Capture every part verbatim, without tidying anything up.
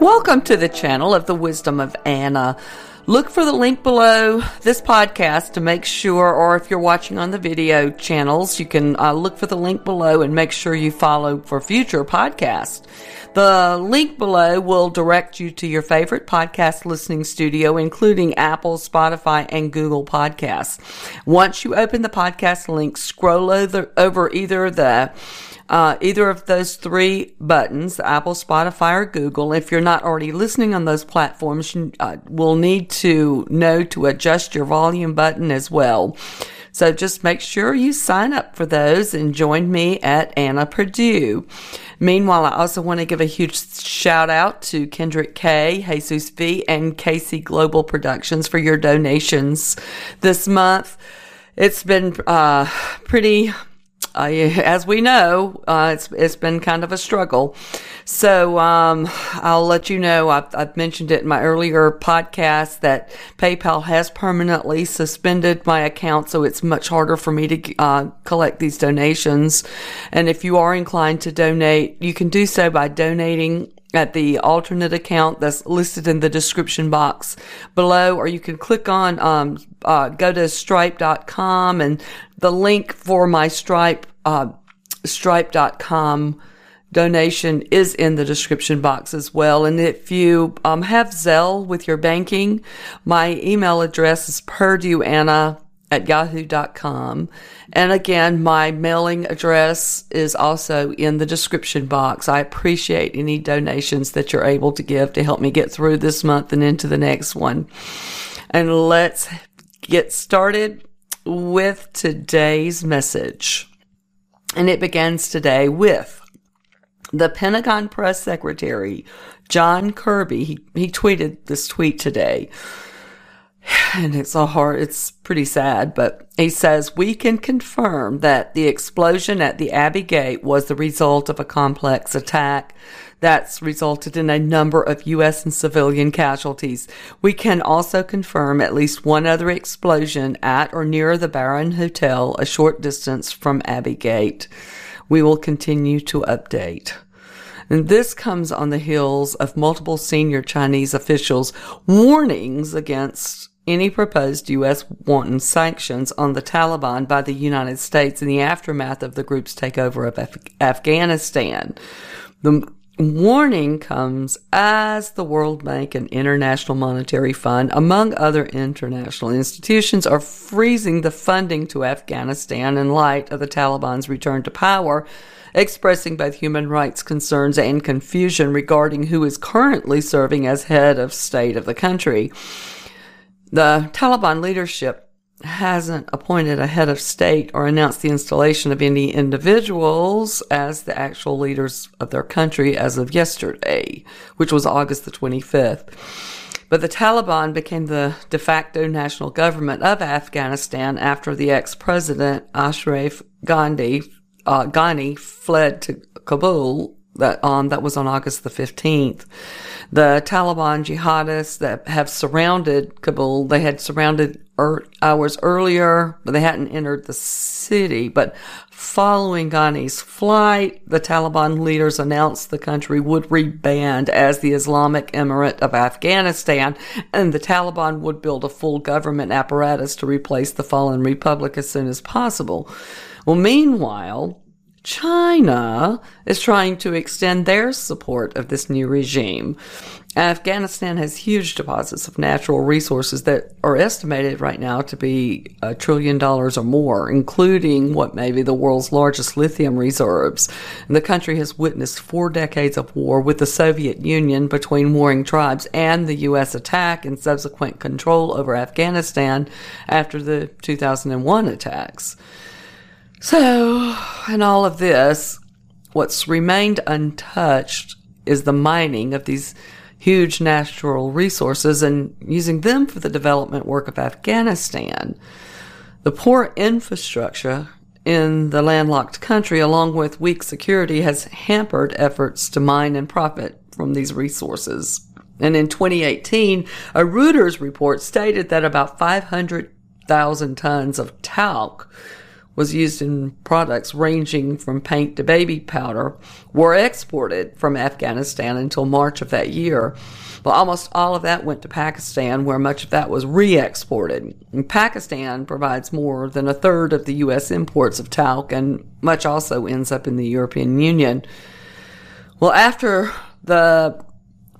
Welcome to the channel of the Wisdom of Anna. Look for the link below this podcast to make sure, or if you're watching on the video channels, you can uh, look for the link below and make sure you follow for future podcasts. The link below will direct you to your favorite podcast listening studio, including Apple, Spotify, and Google Podcasts. Once you open the podcast link, scroll over, over either the Uh, either of those three buttons, Apple, Spotify, or Google. If you're not already listening on those platforms, you uh, will need to know to adjust your volume button as well. So just make sure you sign up for those and join me at Anna Perdue. Meanwhile, I also want to give a huge shout out to Kendrick K., Jesus V., and Casey Global Productions for your donations this month. It's been uh, pretty... Uh, as we know, uh, it's it's been kind of a struggle. So um, I'll let you know, I've, I've mentioned it in my earlier podcast that PayPal has permanently suspended my account, so it's much harder for me to uh, collect these donations. And if you are inclined to donate, you can do so by donating at the alternate account that's listed in the description box below, or you can click on, um, uh, go to stripe dot com, and the link for my Stripe, uh, stripe dot com donation is in the description box as well. And if you, um, have Zelle with your banking, my email address is perdueanna at yahoo dot com. And again, my mailing address is also in the description box. I appreciate any donations that you're able to give to help me get through this month and into the next one. And let's get started with today's message. And it begins today with the Pentagon Press Secretary, John Kirby. He, he tweeted this tweet today. And it's a hard, it's pretty sad, but he says, "We can confirm that the explosion at the Abbey Gate was the result of a complex attack that's resulted in a number of U S and civilian casualties. We can also confirm at least one other explosion at or near the Barron Hotel, a short distance from Abbey Gate. We will continue to update." And this comes on the heels of multiple senior Chinese officials' warnings against any proposed U S wanton sanctions on the Taliban by the United States in the aftermath of the group's takeover of Af- Afghanistan. The warning comes as the World Bank and International Monetary Fund, among other international institutions, are freezing the funding to Afghanistan in light of the Taliban's return to power, expressing both human rights concerns and confusion regarding who is currently serving as head of state of the country. The Taliban leadership hasn't appointed a head of state or announced the installation of any individuals as the actual leaders of their country as of yesterday, which was August the twenty-fifth. But the Taliban became the de facto national government of Afghanistan after the ex-president Ashraf Ghani Uh, Ghani fled to Kabul. That um, that was on August the fifteenth. The Taliban jihadists that have surrounded Kabul, they had surrounded er- hours earlier, but they hadn't entered the city. But following Ghani's flight, the Taliban leaders announced the country would reband as the Islamic Emirate of Afghanistan, and the Taliban would build a full government apparatus to replace the fallen republic as soon as possible. Well, meanwhile, China is trying to extend their support of this new regime. Afghanistan has huge deposits of natural resources that are estimated right now to be a trillion dollars or more, including what may be the world's largest lithium reserves. And the country has witnessed four decades of war with the Soviet Union between warring tribes and the U S attack and subsequent control over Afghanistan after the two thousand one attacks. So, in all of this, what's remained untouched is the mining of these huge natural resources and using them for the development work of Afghanistan. The poor infrastructure in the landlocked country, along with weak security, has hampered efforts to mine and profit from these resources. And in twenty eighteen, a Reuters report stated that about five hundred thousand tons of talc was used in products ranging from paint to baby powder, were exported from Afghanistan until March of that year. But almost all of that went to Pakistan, where much of that was re-exported. And Pakistan provides more than a third of the U S imports of talc, and much also ends up in the European Union. Well, after the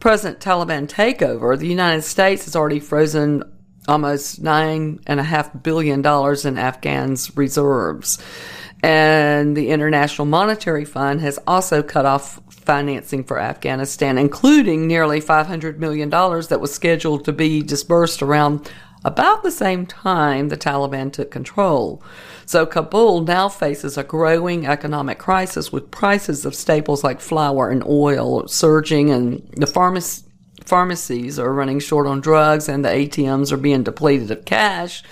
present Taliban takeover, the United States has already frozen almost nine and a half billion dollars in Afghans' reserves. And the International Monetary Fund has also cut off financing for Afghanistan, including nearly five hundred million dollars that was scheduled to be disbursed around about the same time the Taliban took control. So Kabul now faces a growing economic crisis, with prices of staples like flour and oil surging, and the pharmacy Pharmacies are running short on drugs, and the A T Ms are being depleted of cash.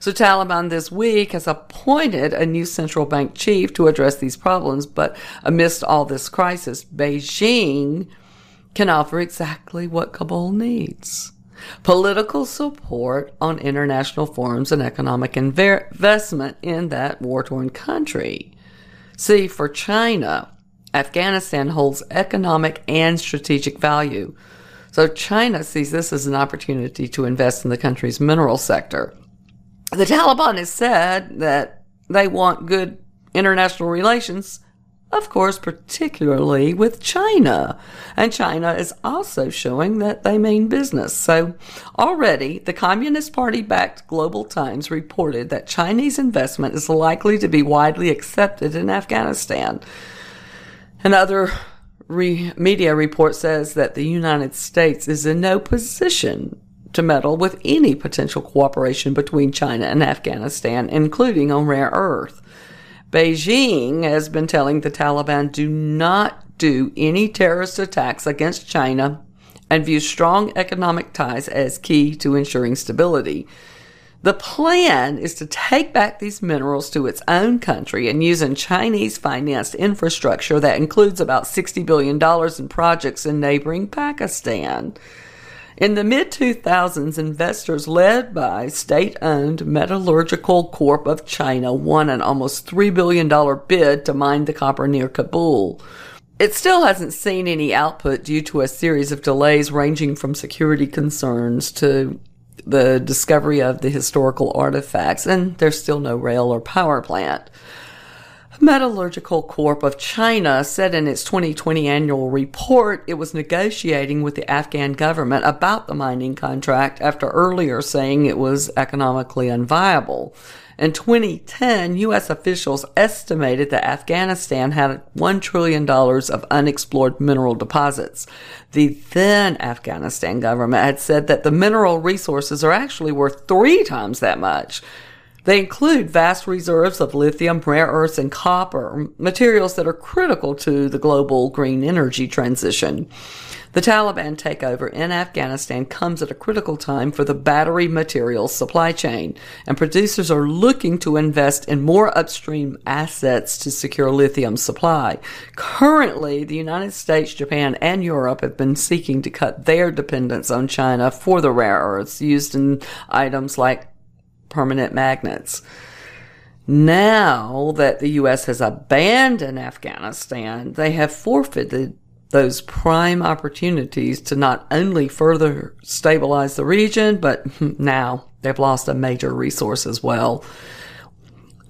So Taliban this week has appointed a new central bank chief to address these problems. But amidst all this crisis, Beijing can offer exactly what Kabul needs: political support on international forums and economic investment in that war-torn country. See, for China, Afghanistan holds economic and strategic value. So China sees this as an opportunity to invest in the country's mineral sector. The Taliban has said that they want good international relations, of course, particularly with China. And China is also showing that they mean business. So already, the Communist Party-backed Global Times reported that Chinese investment is likely to be widely accepted in Afghanistan. And other Re- media report says that the United States is in no position to meddle with any potential cooperation between China and Afghanistan, including on rare earth. Beijing has been telling the Taliban do not do any terrorist attacks against China and view strong economic ties as key to ensuring stability. The plan is to take back these minerals to its own country and using Chinese-financed infrastructure that includes about sixty billion dollars in projects in neighboring Pakistan. In the mid two thousands, investors led by state-owned Metallurgical Corporation of China won an almost three billion dollars bid to mine the copper near Kabul. It still hasn't seen any output due to a series of delays ranging from security concerns to the discovery of the historical artifacts, and there's still no rail or power plant. Metallurgical Corp of China said in its twenty twenty annual report it was negotiating with the Afghan government about the mining contract after earlier saying it was economically unviable. In twenty ten, U S officials estimated that Afghanistan had one trillion dollars of unexplored mineral deposits. The then Afghanistan government had said that the mineral resources are actually worth three times that much. They include vast reserves of lithium, rare earths, and copper, materials that are critical to the global green energy transition. The Taliban takeover in Afghanistan comes at a critical time for the battery materials supply chain, and producers are looking to invest in more upstream assets to secure lithium supply. Currently, the United States, Japan, and Europe have been seeking to cut their dependence on China for the rare earths used in items like permanent magnets. Now that the U S has abandoned Afghanistan, they have forfeited those prime opportunities to not only further stabilize the region, but now they've lost a major resource as well.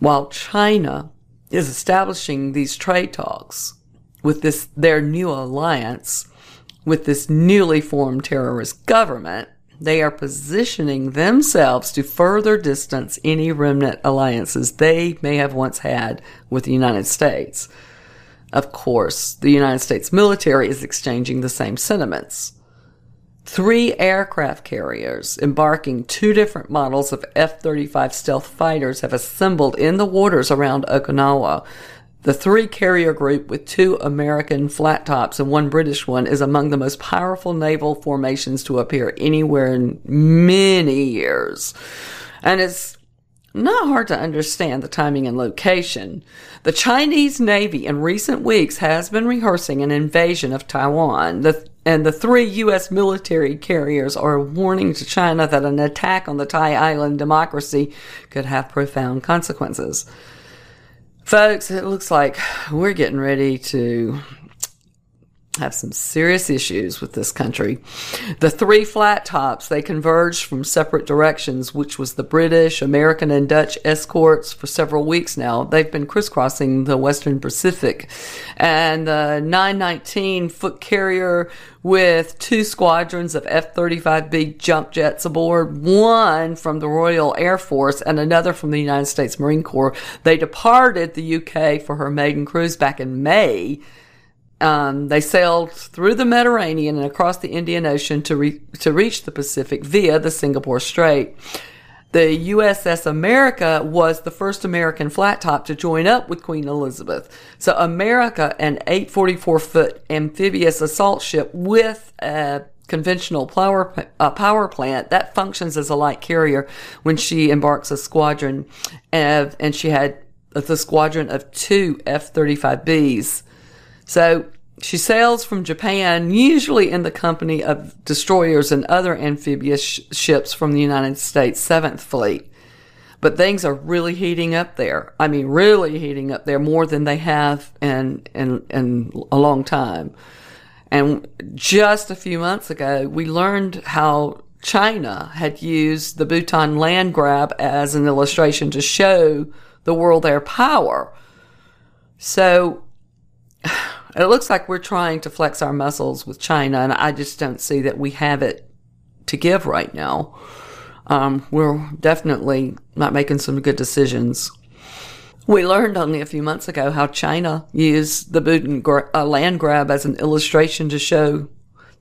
While China is establishing these trade talks with this, their new alliance with this newly formed terrorist government, they are positioning themselves to further distance any remnant alliances they may have once had with the United States. Of course, the United States military is exchanging the same sentiments. Three aircraft carriers embarking two different models of F thirty-five stealth fighters have assembled in the waters around Okinawa. The three-carrier group with two American flat-tops and one British one is among the most powerful naval formations to appear anywhere in many years. And it's not hard to understand the timing and location. The Chinese Navy in recent weeks has been rehearsing an invasion of Taiwan, the and the three U S military carriers are warning to China that an attack on the Thai island democracy could have profound consequences. Folks, it looks like we're getting ready to have some serious issues with this country. The three flat tops, they converged from separate directions, which was the British, American, and Dutch escorts for several weeks now. They've been crisscrossing the Western Pacific. And the nine nineteen foot carrier with two squadrons of F thirty-five B jump jets aboard, one from the Royal Air Force and another from the United States Marine Corps. They departed the U K for her maiden cruise back in May. Um, they sailed through the Mediterranean and across the Indian Ocean to, re- to reach the Pacific via the Singapore Strait. The U S S America was the first American flat top to join up with Queen Elizabeth. So America, an eight hundred forty-four foot amphibious assault ship with a conventional power, uh, power plant, that functions as a light carrier when she embarks a squadron, of, and she had the squadron of two F thirty-five Bs. So she sails from Japan, usually in the company of destroyers and other amphibious sh- ships from the United States seventh Fleet. But things are really heating up there. I mean, really heating up there more than they have in, in, in a long time. And just a few months ago, we learned how China had used the Bhutan land grab as an illustration to show the world their power. So it looks like we're trying to flex our muscles with China, and I just don't see that we have it to give right now. Um, we're definitely not making some good decisions. We learned only a few months ago how China used the Bhutan gra- uh, land grab as an illustration to show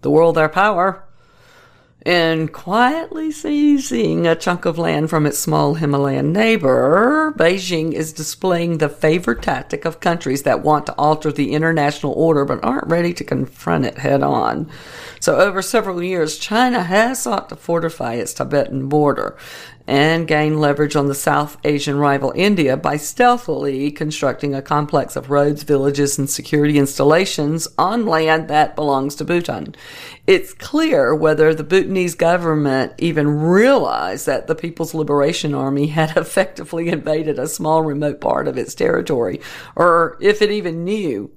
the world their power, and quietly seizing a chunk of land from its small Himalayan neighbor, Beijing is displaying the favored tactic of countries that want to alter the international order but aren't ready to confront it head-on. So over several years, China has sought to fortify its Tibetan border and gain leverage on the South Asian rival India by stealthily constructing a complex of roads, villages, and security installations on land that belongs to Bhutan. It's clear whether the Bhutanese government even realized that the People's Liberation Army had effectively invaded a small remote part of its territory, or if it even knew,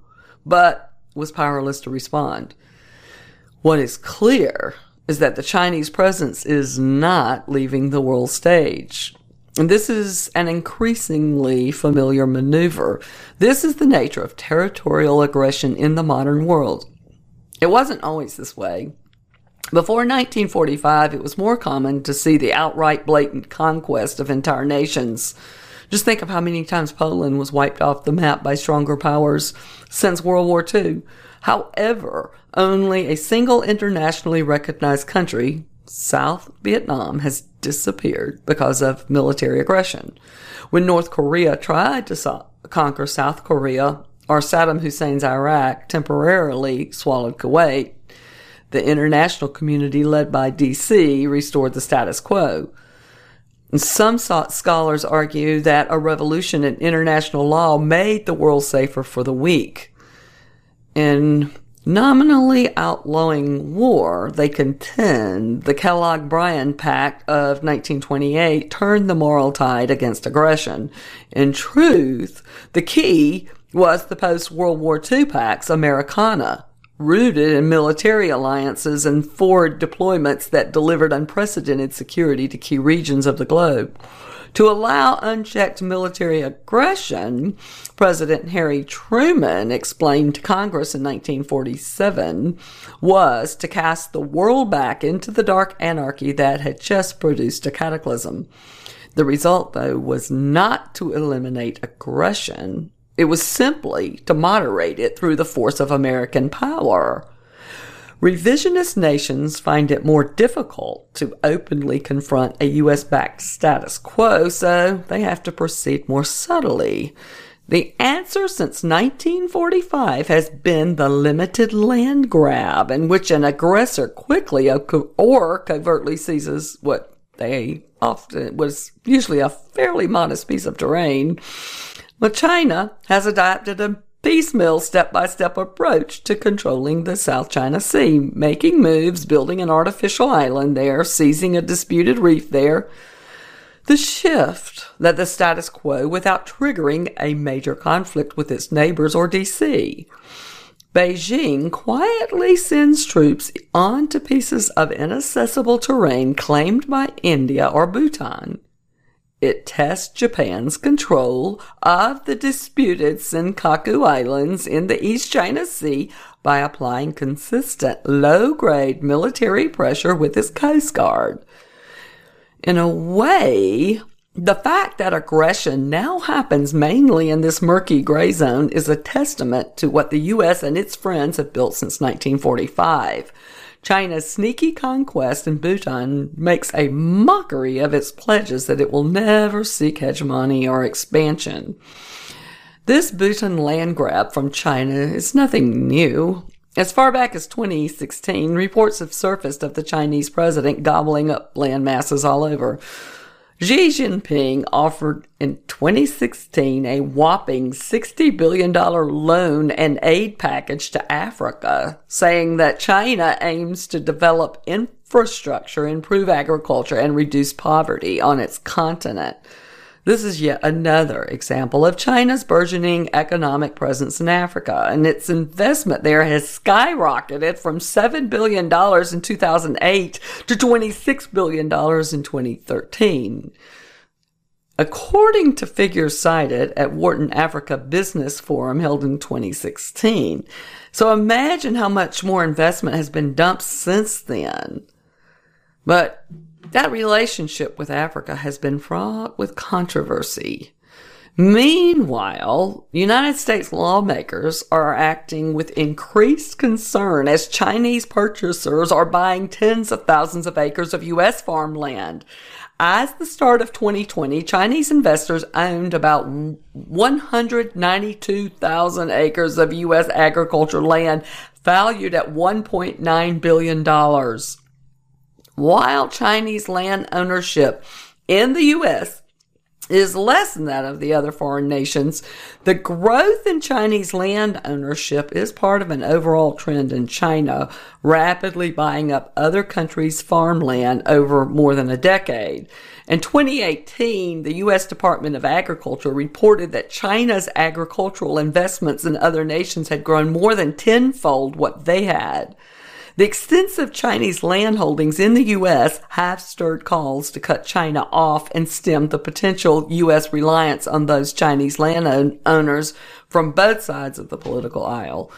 but was powerless to respond. What is clear is that the Chinese presence is not leaving the world stage. And this is an increasingly familiar maneuver. This is the nature of territorial aggression in the modern world. It wasn't always this way. Before nineteen forty-five, it was more common to see the outright blatant conquest of entire nations. Just think of how many times Poland was wiped off the map by stronger powers since World War Two. However, only a single internationally recognized country, South Vietnam, has disappeared because of military aggression. When North Korea tried to so- conquer South Korea, or Saddam Hussein's Iraq temporarily swallowed Kuwait, the international community led by D C restored the status quo. Some scholars argue that a revolution in international law made the world safer for the weak. In nominally outlawing war, they contend the Kellogg-Briand Pact of nineteen twenty-eight turned the moral tide against aggression. In truth, the key was the post-World War Two Pax Americana, rooted in military alliances and forward deployments that delivered unprecedented security to key regions of the globe. To allow unchecked military aggression, President Harry Truman explained to Congress in nineteen forty-seven, was to cast the world back into the dark anarchy that had just produced a cataclysm. The result, though, was not to eliminate aggression. It was simply to moderate it through the force of American power. Revisionist nations find it more difficult to openly confront a U S-backed status quo, so they have to proceed more subtly. The answer since nineteen forty-five has been the limited land grab, in which an aggressor quickly or covertly seizes what they often was usually a fairly modest piece of terrain. But China has adopted a piecemeal step-by-step approach to controlling the South China Sea, making moves, building an artificial island there, seizing a disputed reef there. the shift that the status quo without triggering a major conflict with its neighbors or D C. Beijing quietly sends troops onto pieces of inaccessible terrain claimed by India or Bhutan. It tests Japan's control of the disputed Senkaku Islands in the East China Sea by applying consistent low-grade military pressure with its Coast Guard. In a way, the fact that aggression now happens mainly in this murky gray zone is a testament to what the U S and its friends have built since nineteen forty-five. China's sneaky conquest in Bhutan makes a mockery of its pledges that it will never seek hegemony or expansion. This Bhutan land grab from China is nothing new. As far back as twenty sixteen, reports have surfaced of the Chinese president gobbling up land masses all over. Xi Jinping offered in twenty sixteen a whopping sixty billion dollars loan and aid package to Africa, saying that China aims to develop infrastructure, improve agriculture, and reduce poverty on its continent. This is yet another example of China's burgeoning economic presence in Africa, and its investment there has skyrocketed from seven billion dollars in two thousand eight to twenty-six billion dollars in twenty thirteen. According to figures cited at Wharton Africa Business Forum held in twenty sixteen. So imagine how much more investment has been dumped since then. But that relationship with Africa has been fraught with controversy. Meanwhile, United States lawmakers are acting with increased concern as Chinese purchasers are buying tens of thousands of acres of U S farmland. As the start of twenty twenty, Chinese investors owned about one hundred ninety-two thousand acres of U S agriculture land valued at one point nine billion dollars. While Chinese land ownership in the U S is less than that of the other foreign nations, the growth in Chinese land ownership is part of an overall trend in China, rapidly buying up other countries' farmland over more than a decade. In twenty eighteen, the U S Department of Agriculture reported that China's agricultural investments in other nations had grown more than tenfold what they had. The extensive Chinese land holdings in the U S have stirred calls to cut China off and stem the potential U S reliance on those Chinese land owners from both sides of the political aisle.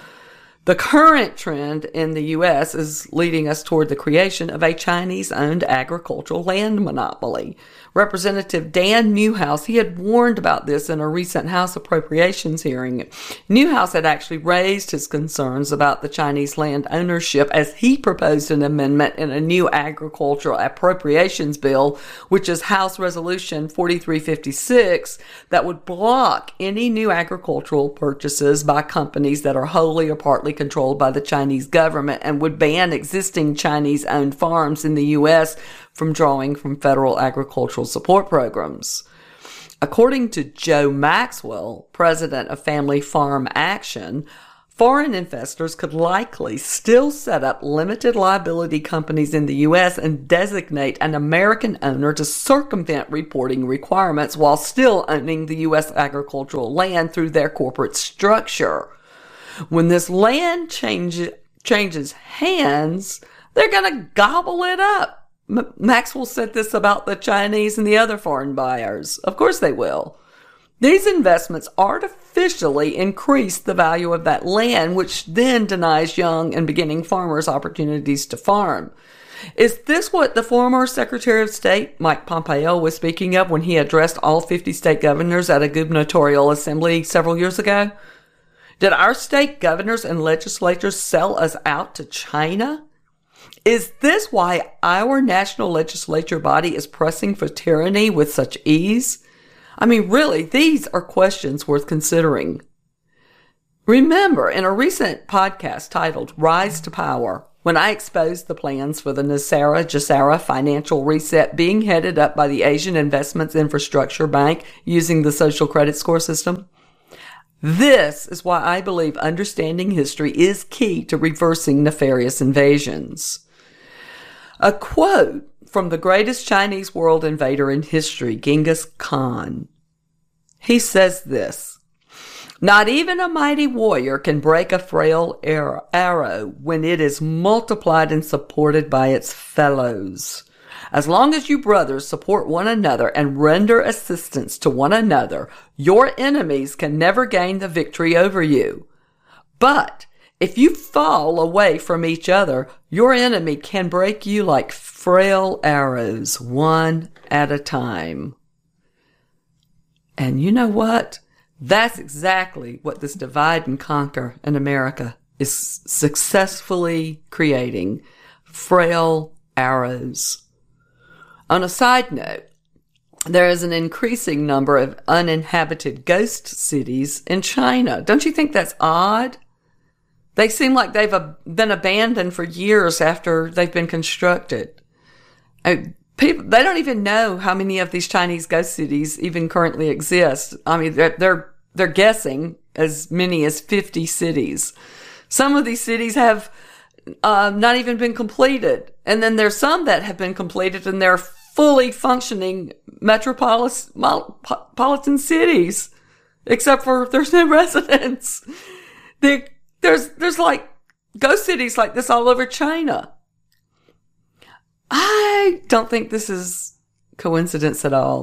The current trend in the U S is leading us toward the creation of a Chinese-owned agricultural land monopoly. Representative Dan Newhouse, he had warned about this in a recent House Appropriations hearing. Newhouse had actually raised his concerns about the Chinese land ownership as he proposed an amendment in a new agricultural appropriations bill, which is House Resolution forty-three fifty-six, that would block any new agricultural purchases by companies that are wholly or partly controlled by the Chinese government, and would ban existing Chinese-owned farms in the U S from drawing from federal agricultural support programs. According to Joe Maxwell, president of Family Farm Action, foreign investors could likely still set up limited liability companies in the U S and designate an American owner to circumvent reporting requirements while still owning the U S agricultural land through their corporate structure. When this land change, changes hands, they're going to gobble it up. M- Maxwell said this about the Chinese and the other foreign buyers. Of course they will. These investments artificially increase the value of that land, which then denies young and beginning farmers opportunities to farm. Is this what the former Secretary of State, Mike Pompeo, was speaking of when he addressed all fifty state governors at a gubernatorial assembly several years ago? Did our state governors and legislatures sell us out to China? Is this why our national legislature body is pressing for tyranny with such ease? I mean, really, these are questions worth considering. Remember, in a recent podcast titled Rise to Power, when I exposed the plans for the Nasara-Jasara financial reset being headed up by the Asian Investments Infrastructure Bank using the social credit score system, this is why I believe understanding history is key to reversing nefarious invasions. A quote from the greatest Chinese world invader in history, Genghis Khan. He says this: "Not even a mighty warrior can break a frail arrow when it is multiplied and supported by its fellows. As long as you brothers support one another and render assistance to one another, your enemies can never gain the victory over you. But if you fall away from each other, your enemy can break you like frail arrows, one at a time." And you know what? That's exactly what this divide and conquer in America is successfully creating. Frail arrows. On a side note, there is an increasing number of uninhabited ghost cities in China. Don't you think that's odd? They seem like they've been abandoned for years after they've been constructed. People, they don't even know how many of these Chinese ghost cities even currently exist. I mean, they're, they're, they're guessing as many as fifty cities. Some of these cities have uh, not even been completed. And then there's some that have been completed and they're fully functioning metropolitan cities, except for there's no residents. They're, There's, there's like ghost cities like this all over China. I don't think this is coincidence at all.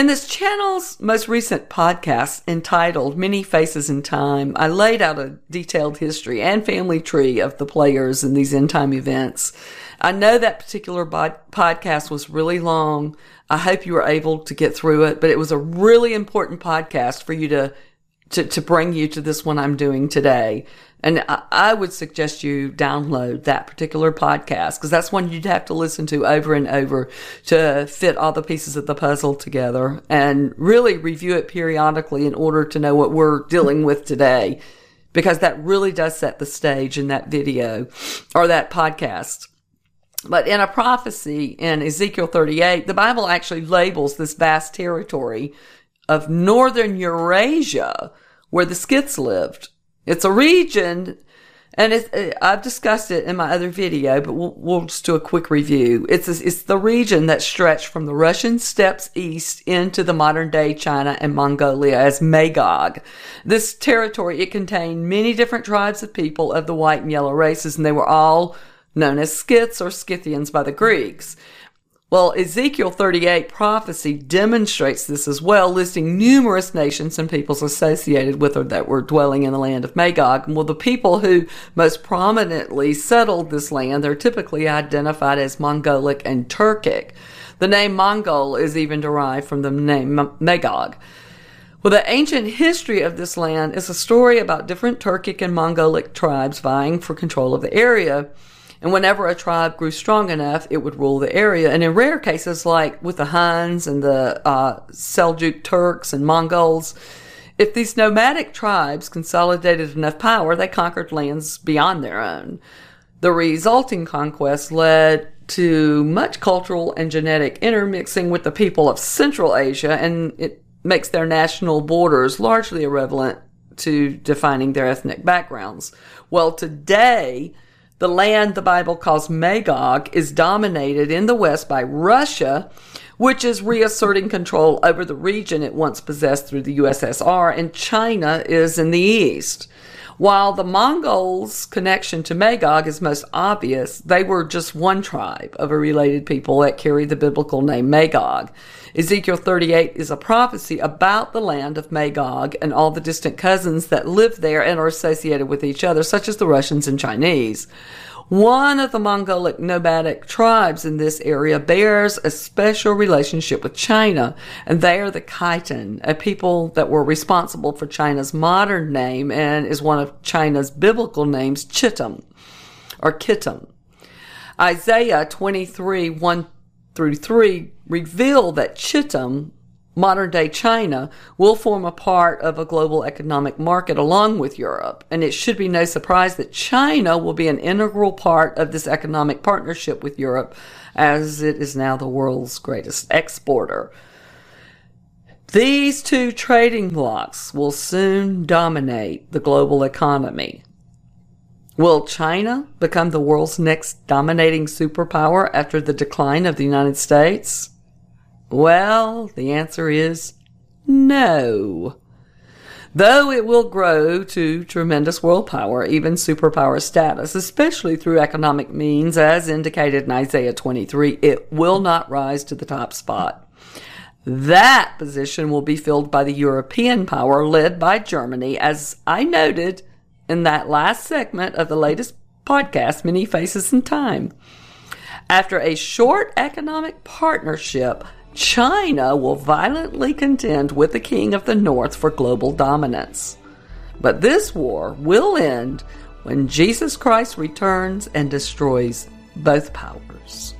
In this channel's most recent podcast entitled Many Faces in Time, I laid out a detailed history and family tree of the players in these end-time events. I know that particular bod- podcast was really long. I hope you were able to get through it, but it was a really important podcast for you to To, to bring you to this one I'm doing today. And I, I would suggest you download that particular podcast, because that's one you'd have to listen to over and over to fit all the pieces of the puzzle together, and really review it periodically in order to know what we're dealing with today, because that really does set the stage in that video or that podcast. But in a prophecy in Ezekiel thirty-eight, the Bible actually labels this vast territory of northern Eurasia, where the Skits lived. It's a region, and it's, it, I've discussed it in my other video, but we'll, we'll just do a quick review. It's a, it's the region that stretched from the Russian steppes east into the modern-day China and Mongolia as Magog. This territory, it contained many different tribes of people of the white and yellow races, and they were all known as Skits or Scythians by the Greeks. Well, Ezekiel thirty-eight prophecy demonstrates this as well, listing numerous nations and peoples associated with or that were dwelling in the land of Magog. Well, the people who most prominently settled this land are typically identified as Mongolic and Turkic. The name Mongol is even derived from the name Magog. Well, the ancient history of this land is a story about different Turkic and Mongolic tribes vying for control of the area. And whenever a tribe grew strong enough, it would rule the area. And in rare cases, like with the Huns and the uh, Seljuk Turks and Mongols, if these nomadic tribes consolidated enough power, they conquered lands beyond their own. The resulting conquest led to much cultural and genetic intermixing with the people of Central Asia, and it makes their national borders largely irrelevant to defining their ethnic backgrounds. Well, today, the land the Bible calls Magog is dominated in the West by Russia, which is reasserting control over the region it once possessed through the U S S R, and China is in the East. While the Mongols' connection to Magog is most obvious, they were just one tribe of a related people that carried the biblical name Magog. Ezekiel thirty-eight is a prophecy about the land of Magog and all the distant cousins that live there and are associated with each other, such as the Russians and Chinese. One of the Mongolic nomadic tribes in this area bears a special relationship with China, and they are the Khitan, a people that were responsible for China's modern name and is one of China's biblical names, Chittim, or Kittim. Isaiah twenty-three, one through three reveal that Chittim, modern-day China, will form a part of a global economic market along with Europe, and it should be no surprise that China will be an integral part of this economic partnership with Europe, as it is now the world's greatest exporter. These two trading blocs will soon dominate the global economy. Will China become the world's next dominating superpower after the decline of the United States? Well, the answer is no. Though it will grow to tremendous world power, even superpower status, especially through economic means, as indicated in Isaiah twenty-three, it will not rise to the top spot. That position will be filled by the European power led by Germany, as I noted in that last segment of the latest podcast, Many Faces in Time. After a short economic partnership, China will violently contend with the king of the north for global dominance. But this war will end when Jesus Christ returns and destroys both powers.